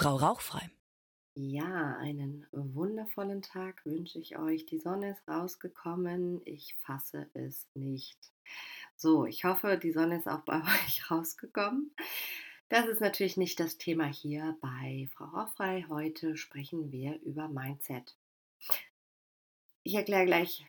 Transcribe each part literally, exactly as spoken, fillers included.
Frau Rauchfrei. Ja, einen wundervollen Tag wünsche ich euch. Die Sonne ist rausgekommen. Ich fasse es nicht. So, ich hoffe, die Sonne ist auch bei euch rausgekommen. Das ist natürlich nicht das Thema hier bei Frau Rauchfrei. Heute sprechen wir über Mindset. Ich erkläre gleich,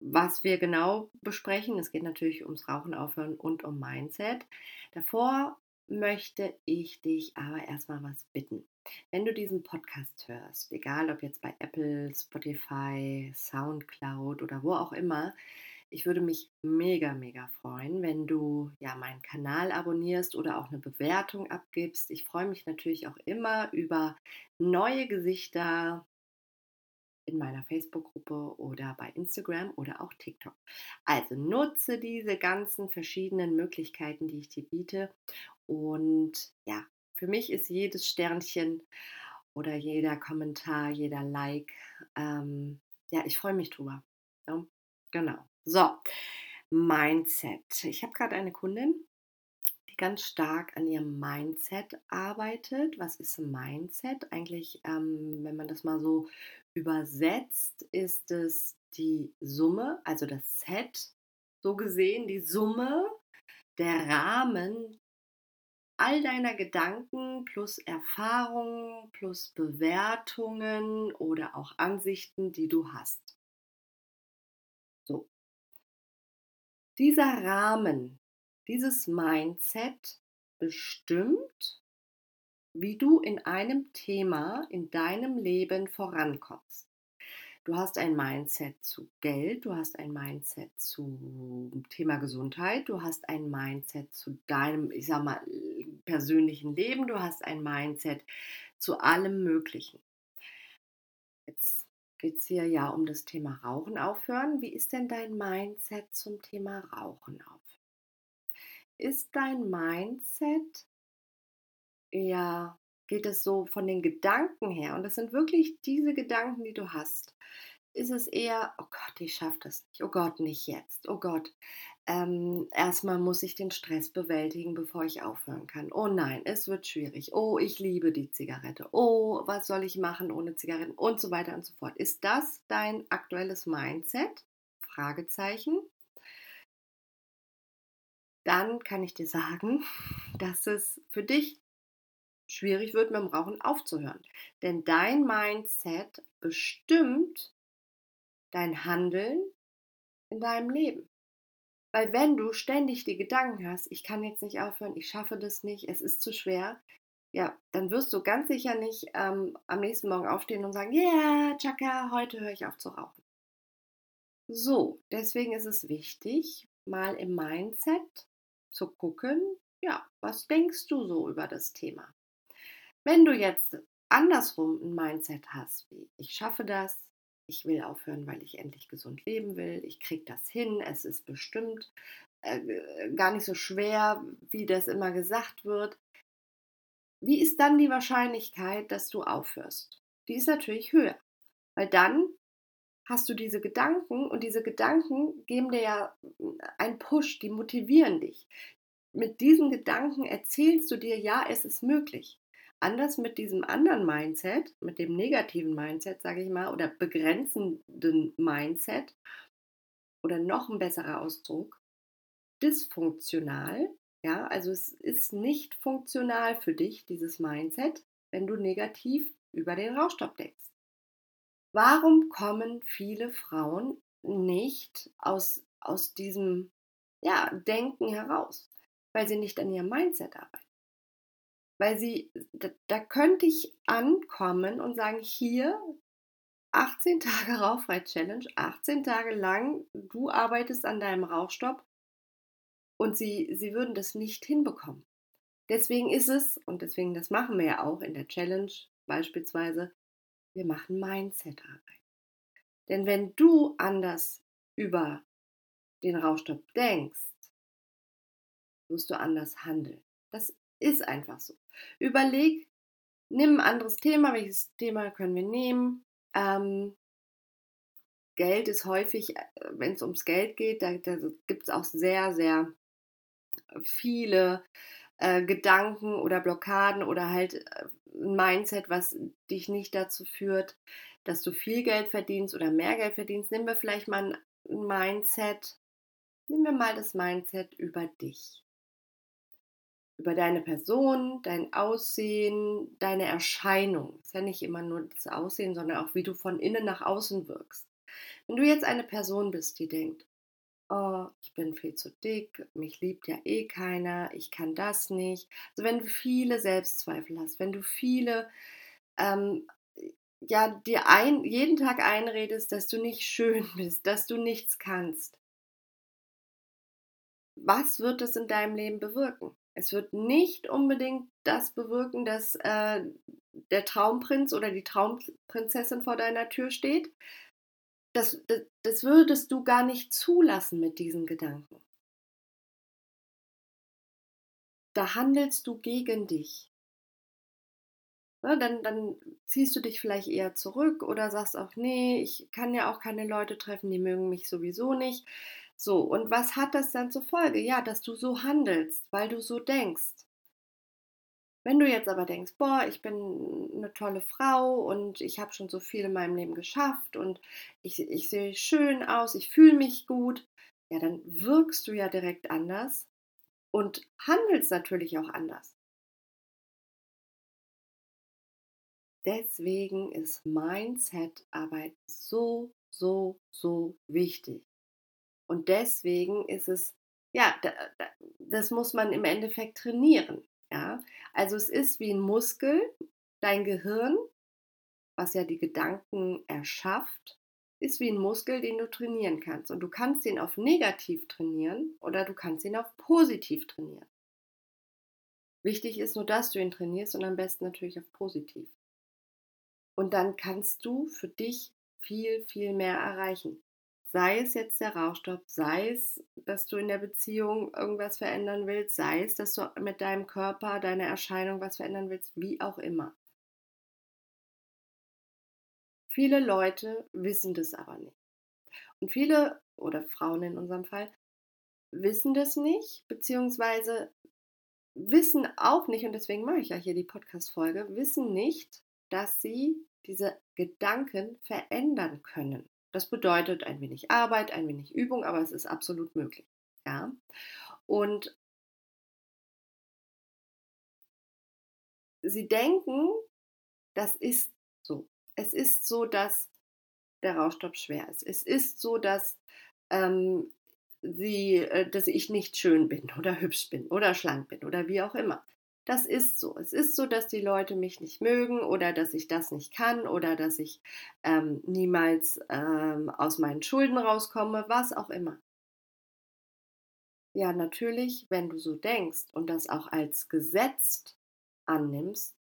was wir genau besprechen. Es geht natürlich ums Rauchen aufhören und um Mindset. Davor möchte ich dich aber erstmal was bitten. Wenn du diesen Podcast hörst, egal ob jetzt bei Apple, Spotify, Soundcloud oder wo auch immer, ich würde mich mega, mega freuen, wenn du ja meinen Kanal abonnierst oder auch eine Bewertung abgibst. Ich freue mich natürlich auch immer über neue Gesichter in meiner Facebook-Gruppe oder bei Instagram oder auch TikTok. Also nutze diese ganzen verschiedenen Möglichkeiten, die ich dir biete. Und ja, für mich ist jedes Sternchen oder jeder Kommentar, jeder Like, ähm, ja, ich freue mich drüber. Ja, genau. So, Mindset. Ich habe gerade eine Kundin, die ganz stark an ihrem Mindset arbeitet. Was ist Mindset? Eigentlich, ähm, wenn man das mal so übersetzt, ist es die Summe, also das Set, so gesehen, die Summe, der Rahmen all deiner Gedanken plus Erfahrungen plus Bewertungen oder auch Ansichten, die du hast. So. Dieser Rahmen, dieses Mindset bestimmt, wie du in einem Thema in deinem Leben vorankommst. Du hast ein Mindset zu Geld, du hast ein Mindset zum Thema Gesundheit, du hast ein Mindset zu deinem, ich sag mal, persönlichen Leben, du hast ein Mindset zu allem Möglichen. Jetzt geht es hier ja um das Thema Rauchen aufhören. Wie ist denn dein Mindset zum Thema Rauchen aufhören? Ist dein Mindset, ja, geht es so von den Gedanken her, und das sind wirklich diese Gedanken, die du hast, ist es eher, oh Gott, ich schaffe das nicht, oh Gott, nicht jetzt, oh Gott, ähm, erstmal muss ich den Stress bewältigen, bevor ich aufhören kann, oh nein, es wird schwierig, oh, ich liebe die Zigarette, oh, was soll ich machen ohne Zigaretten und so weiter und so fort. Ist das dein aktuelles Mindset? Fragezeichen. Dann kann ich dir sagen, dass es für dich schwierig wird, mit dem Rauchen aufzuhören. Denn dein Mindset bestimmt dein Handeln in deinem Leben. Weil wenn du ständig die Gedanken hast, ich kann jetzt nicht aufhören, ich schaffe das nicht, es ist zu schwer, ja, dann wirst du ganz sicher nicht ähm, am nächsten Morgen aufstehen und sagen, yeah, Chaka, heute höre ich auf zu rauchen. So, deswegen ist es wichtig, mal im Mindset zu gucken, ja, was denkst du so über das Thema? Wenn du jetzt andersrum ein Mindset hast, wie ich schaffe das, ich will aufhören, weil ich endlich gesund leben will, ich kriege das hin, es ist bestimmt äh, gar nicht so schwer, wie das immer gesagt wird. Wie ist dann die Wahrscheinlichkeit, dass du aufhörst? Die ist natürlich höher, weil dann hast du diese Gedanken und diese Gedanken geben dir ja einen Push, die motivieren dich. Mit diesen Gedanken erzählst du dir, ja, es ist möglich. Anders mit diesem anderen Mindset, mit dem negativen Mindset, sage ich mal, oder begrenzenden Mindset, oder noch ein besserer Ausdruck, dysfunktional. Ja, also es ist nicht funktional für dich, dieses Mindset, wenn du negativ über den Rauchstopp denkst. Warum kommen viele Frauen nicht aus, aus diesem, ja, Denken heraus? Weil sie nicht an ihrem Mindset arbeiten. Weil sie, da, da könnte ich ankommen und sagen, hier, achtzehn Tage Rauchfrei-Challenge, achtzehn Tage lang, du arbeitest an deinem Rauchstopp, und sie, sie würden das nicht hinbekommen. Deswegen ist es, und deswegen, das machen wir ja auch in der Challenge beispielsweise, wir machen Mindset-Arbeit. Denn wenn du anders über den Rauchstopp denkst, wirst du anders handeln. Das ist einfach so. Überleg, nimm ein anderes Thema. Welches Thema können wir nehmen? Ähm, Geld ist häufig, wenn es ums Geld geht, da, da gibt es auch sehr, sehr viele äh, Gedanken oder Blockaden oder halt äh, ein Mindset, was dich nicht dazu führt, dass du viel Geld verdienst oder mehr Geld verdienst. Nehmen wir vielleicht mal ein Mindset, nehmen wir mal das Mindset über dich. Über deine Person, dein Aussehen, deine Erscheinung. Das ist ja nicht immer nur das Aussehen, sondern auch, wie du von innen nach außen wirkst. Wenn du jetzt eine Person bist, die denkt, oh, ich bin viel zu dick, mich liebt ja eh keiner, ich kann das nicht. Also wenn du viele Selbstzweifel hast, wenn du viele, ähm, ja, dir ein, jeden Tag einredest, dass du nicht schön bist, dass du nichts kannst. Was wird das in deinem Leben bewirken? Es wird nicht unbedingt das bewirken, dass äh, der Traumprinz oder die Traumprinzessin vor deiner Tür steht. Das, das, das würdest du gar nicht zulassen mit diesen Gedanken. Da handelst du gegen dich. Ja, dann, dann ziehst du dich vielleicht eher zurück oder sagst auch, nee, ich kann ja auch keine Leute treffen, die mögen mich sowieso nicht. So, und was hat das dann zur Folge? Ja, dass du so handelst, weil du so denkst. Wenn du jetzt aber denkst, boah, ich bin eine tolle Frau und ich habe schon so viel in meinem Leben geschafft und ich, ich sehe schön aus, ich fühle mich gut, ja, dann wirkst du ja direkt anders und handelst natürlich auch anders. Deswegen ist Mindset-Arbeit so, so, so wichtig. Und deswegen ist es, ja, das muss man im Endeffekt trainieren. Ja? Also es ist wie ein Muskel, dein Gehirn, was ja die Gedanken erschafft, ist wie ein Muskel, den du trainieren kannst. Und du kannst ihn auf negativ trainieren oder du kannst ihn auf positiv trainieren. Wichtig ist nur, dass du ihn trainierst und am besten natürlich auf positiv. Und dann kannst du für dich viel, viel mehr erreichen. Sei es jetzt der Rauchstopp, sei es, dass du in der Beziehung irgendwas verändern willst, sei es, dass du mit deinem Körper, deiner Erscheinung was verändern willst, wie auch immer. Viele Leute wissen das aber nicht. Und viele, oder Frauen in unserem Fall, wissen das nicht, beziehungsweise wissen auch nicht, und deswegen mache ich ja hier die Podcast-Folge, wissen nicht, dass sie diese Gedanken verändern können. Das bedeutet ein wenig Arbeit, ein wenig Übung, aber es ist absolut möglich. Ja? Und sie denken, das ist so. Es ist so, dass der Rauchstopp schwer ist. Es ist so, dass, ähm, sie, äh, dass ich nicht schön bin oder hübsch bin oder schlank bin oder wie auch immer. Das ist so. Es ist so, dass die Leute mich nicht mögen oder dass ich das nicht kann oder dass ich ähm, niemals ähm, aus meinen Schulden rauskomme, was auch immer. Ja, natürlich, wenn du so denkst und das auch als gesetzt annimmst,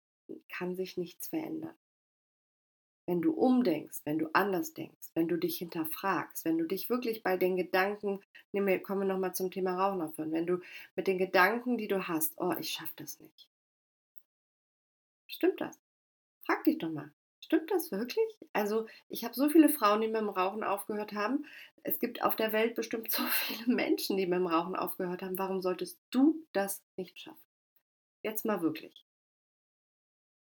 kann sich nichts verändern. Wenn du umdenkst, wenn du anders denkst, wenn du dich hinterfragst, wenn du dich wirklich bei den Gedanken, ne, kommen wir nochmal zum Thema Rauchen aufhören, wenn du mit den Gedanken, die du hast, oh, ich schaffe das nicht. Stimmt das? Frag dich doch mal, stimmt das wirklich? Also ich habe so viele Frauen, die mit dem Rauchen aufgehört haben. Es gibt auf der Welt bestimmt so viele Menschen, die mit dem Rauchen aufgehört haben. Warum solltest du das nicht schaffen? Jetzt mal wirklich.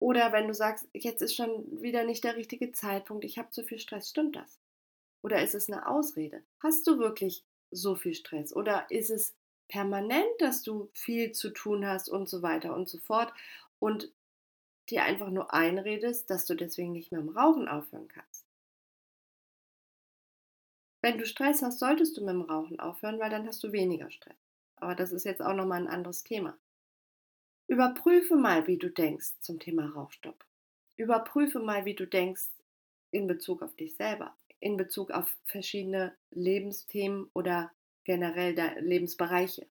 Oder wenn du sagst, jetzt ist schon wieder nicht der richtige Zeitpunkt, ich habe zu viel Stress, stimmt das? Oder ist es eine Ausrede? Hast du wirklich so viel Stress? Oder ist es permanent, dass du viel zu tun hast und so weiter und so fort und dir einfach nur einredest, dass du deswegen nicht mehr mit dem Rauchen aufhören kannst? Wenn du Stress hast, solltest du mit dem Rauchen aufhören, weil dann hast du weniger Stress. Aber das ist jetzt auch nochmal ein anderes Thema. Überprüfe mal, wie du denkst zum Thema Rauchstopp. Überprüfe mal, wie du denkst in Bezug auf dich selber, in Bezug auf verschiedene Lebensthemen oder generell Lebensbereiche.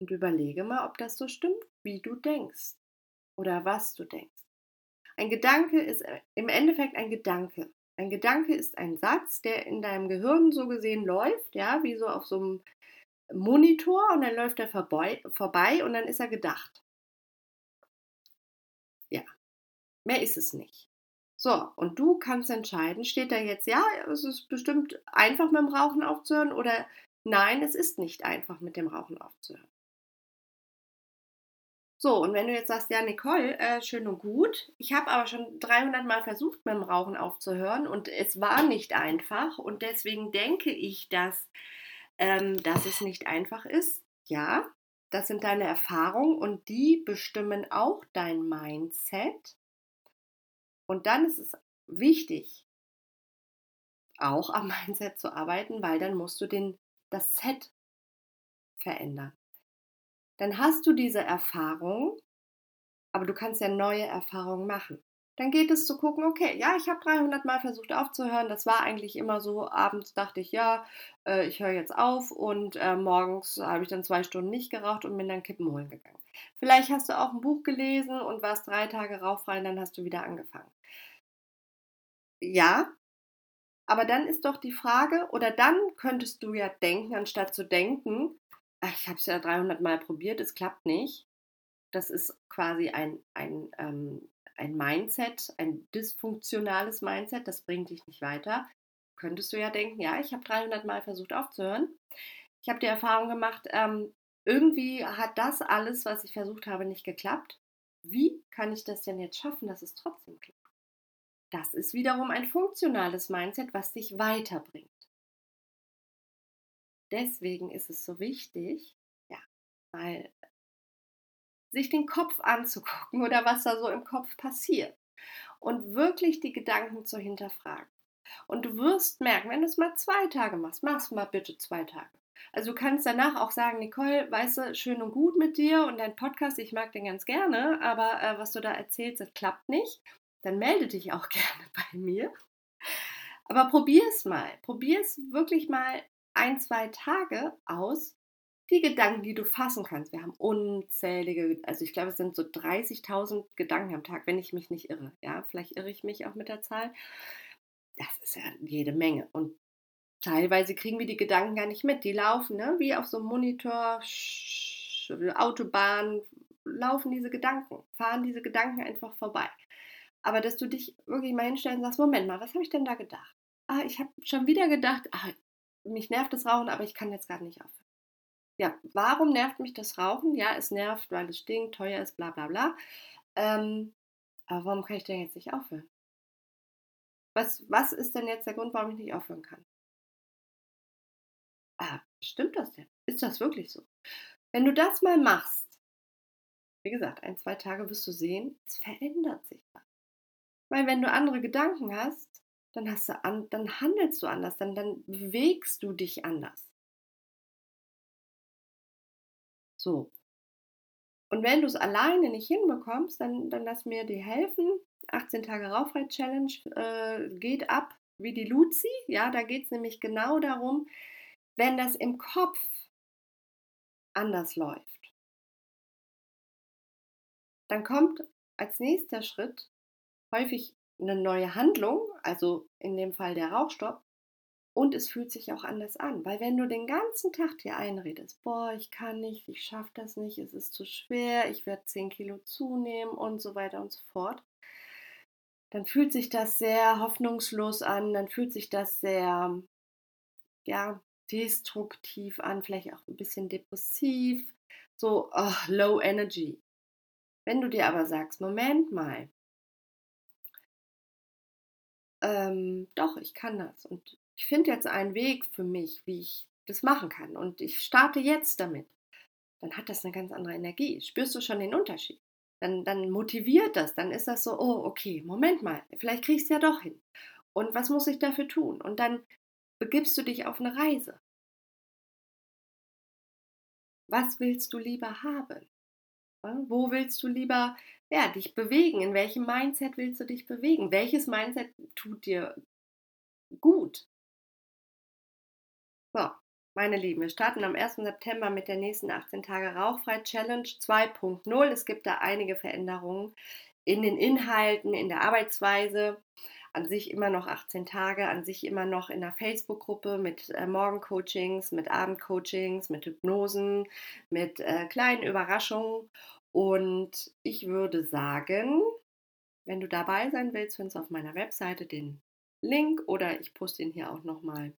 Und überlege mal, ob das so stimmt, wie du denkst oder was du denkst. Ein Gedanke ist im Endeffekt ein Gedanke. Ein Gedanke ist ein Satz, der in deinem Gehirn so gesehen läuft, ja, wie so auf so einem Monitor und dann läuft er vorbei und dann ist er gedacht. Ja, mehr ist es nicht. So, und du kannst entscheiden, steht da jetzt, ja, es ist bestimmt einfach mit dem Rauchen aufzuhören oder nein, es ist nicht einfach mit dem Rauchen aufzuhören. So, und wenn du jetzt sagst, ja Nicole, äh, schön und gut, ich habe aber schon dreihundert Mal versucht, mit dem Rauchen aufzuhören und es war nicht einfach und deswegen denke ich, dass, ähm, dass es nicht einfach ist. Ja, das sind deine Erfahrungen und die bestimmen auch dein Mindset. Und dann ist es wichtig, auch am Mindset zu arbeiten, weil dann musst du den, das Set verändern. Dann hast du diese Erfahrung, aber du kannst ja neue Erfahrungen machen. Dann geht es zu gucken, okay, ja, ich habe dreihundert Mal versucht aufzuhören, das war eigentlich immer so, abends dachte ich, ja, äh, ich höre jetzt auf und äh, morgens habe ich dann zwei Stunden nicht geraucht und bin dann Kippen holen gegangen. Vielleicht hast du auch ein Buch gelesen und warst drei Tage rauchfrei und dann hast du wieder angefangen. Ja, aber dann ist doch die Frage, oder dann könntest du ja denken, anstatt zu denken, ich habe es ja dreihundert Mal probiert, es klappt nicht. Das ist quasi ein, ein, ähm, ein Mindset, ein dysfunktionales Mindset, das bringt dich nicht weiter. Könntest du ja denken, ja, ich habe dreihundert Mal versucht aufzuhören. Ich habe die Erfahrung gemacht, ähm, irgendwie hat das alles, was ich versucht habe, nicht geklappt. Wie kann ich das denn jetzt schaffen, dass es trotzdem klappt? Das ist wiederum ein funktionales Mindset, was dich weiterbringt. Deswegen ist es so wichtig, ja, weil sich den Kopf anzugucken oder was da so im Kopf passiert und wirklich die Gedanken zu hinterfragen. Und du wirst merken, wenn du es mal zwei Tage machst, mach's mal bitte zwei Tage. Also du kannst danach auch sagen, Nicole, weißt du, schön und gut mit dir und dein Podcast, ich mag den ganz gerne, aber äh, was du da erzählst, das klappt nicht. Dann melde dich auch gerne bei mir. Aber probier's mal, probier's wirklich mal ein, zwei Tage aus, die Gedanken, die du fassen kannst. Wir haben unzählige, also ich glaube, es sind so dreißigtausend Gedanken am Tag, wenn ich mich nicht irre. Ja, vielleicht irre ich mich auch mit der Zahl. Das ist ja jede Menge. Und teilweise kriegen wir die Gedanken gar nicht mit. Die laufen, ne? Wie auf so einem Monitor, Autobahn, laufen diese Gedanken, fahren diese Gedanken einfach vorbei. Aber dass du dich wirklich mal hinstellst und sagst, Moment mal, was habe ich denn da gedacht? Ah, ich habe schon wieder gedacht, ah, mich nervt das Rauchen, aber ich kann jetzt gerade nicht aufhören. Ja, warum nervt mich das Rauchen? Ja, es nervt, weil es stinkt, teuer ist, bla bla bla. Ähm, aber warum kann ich denn jetzt nicht aufhören? Was, was ist denn jetzt der Grund, warum ich nicht aufhören kann? Ah, stimmt das denn? Ist das wirklich so? Wenn du das mal machst, wie gesagt, ein, zwei Tage wirst du sehen, es verändert sich was. Weil wenn du andere Gedanken hast, Dann, hast du an, dann handelst du anders, dann, dann bewegst du dich anders. So. Und wenn du es alleine nicht hinbekommst, dann, dann lass mir dir helfen. achtzehn Tage Rauchfrei-Challenge äh, geht ab wie die Luzi. Ja, da geht es nämlich genau darum, wenn das im Kopf anders läuft, dann kommt als nächster Schritt häufig eine neue Handlung, also in dem Fall der Rauchstopp, und es fühlt sich auch anders an, weil wenn du den ganzen Tag dir einredest, boah, ich kann nicht, ich schaffe das nicht, es ist zu schwer, ich werde zehn Kilo zunehmen und so weiter und so fort, dann fühlt sich das sehr hoffnungslos an, dann fühlt sich das sehr, ja, destruktiv an, vielleicht auch ein bisschen depressiv, so oh, low energy. Wenn du dir aber sagst, Moment mal, Ähm, doch, ich kann das und ich finde jetzt einen Weg für mich, wie ich das machen kann und ich starte jetzt damit, dann hat das eine ganz andere Energie. Spürst du schon den Unterschied? Dann, dann motiviert das, dann ist das so, oh, okay, Moment mal, vielleicht kriegst du ja doch hin. Und was muss ich dafür tun? Und dann begibst du dich auf eine Reise. Was willst du lieber haben? Wo willst du lieber ja, dich bewegen? In welchem Mindset willst du dich bewegen? Welches Mindset tut dir gut? So, meine Lieben, wir starten am ersten September mit der nächsten achtzehn Tage Rauchfrei-Challenge zwei punkt null. Es gibt da einige Veränderungen in den Inhalten, in der Arbeitsweise. An sich immer noch achtzehn Tage, an sich immer noch in der Facebook-Gruppe mit äh, Morgencoachings, mit Abendcoachings, mit Hypnosen, mit äh, kleinen Überraschungen. Und ich würde sagen, wenn du dabei sein willst, findest du auf meiner Webseite den Link oder ich poste ihn hier auch nochmal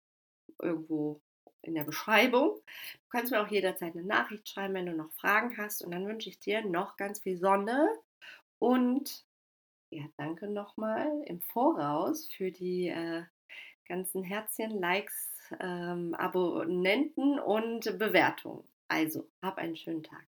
irgendwo in der Beschreibung. Du kannst mir auch jederzeit eine Nachricht schreiben, wenn du noch Fragen hast. Und dann wünsche ich dir noch ganz viel Sonne. Und ja, danke nochmal im Voraus für die äh, ganzen Herzchen, Likes, ähm, Abonnenten und Bewertungen. Also, hab einen schönen Tag.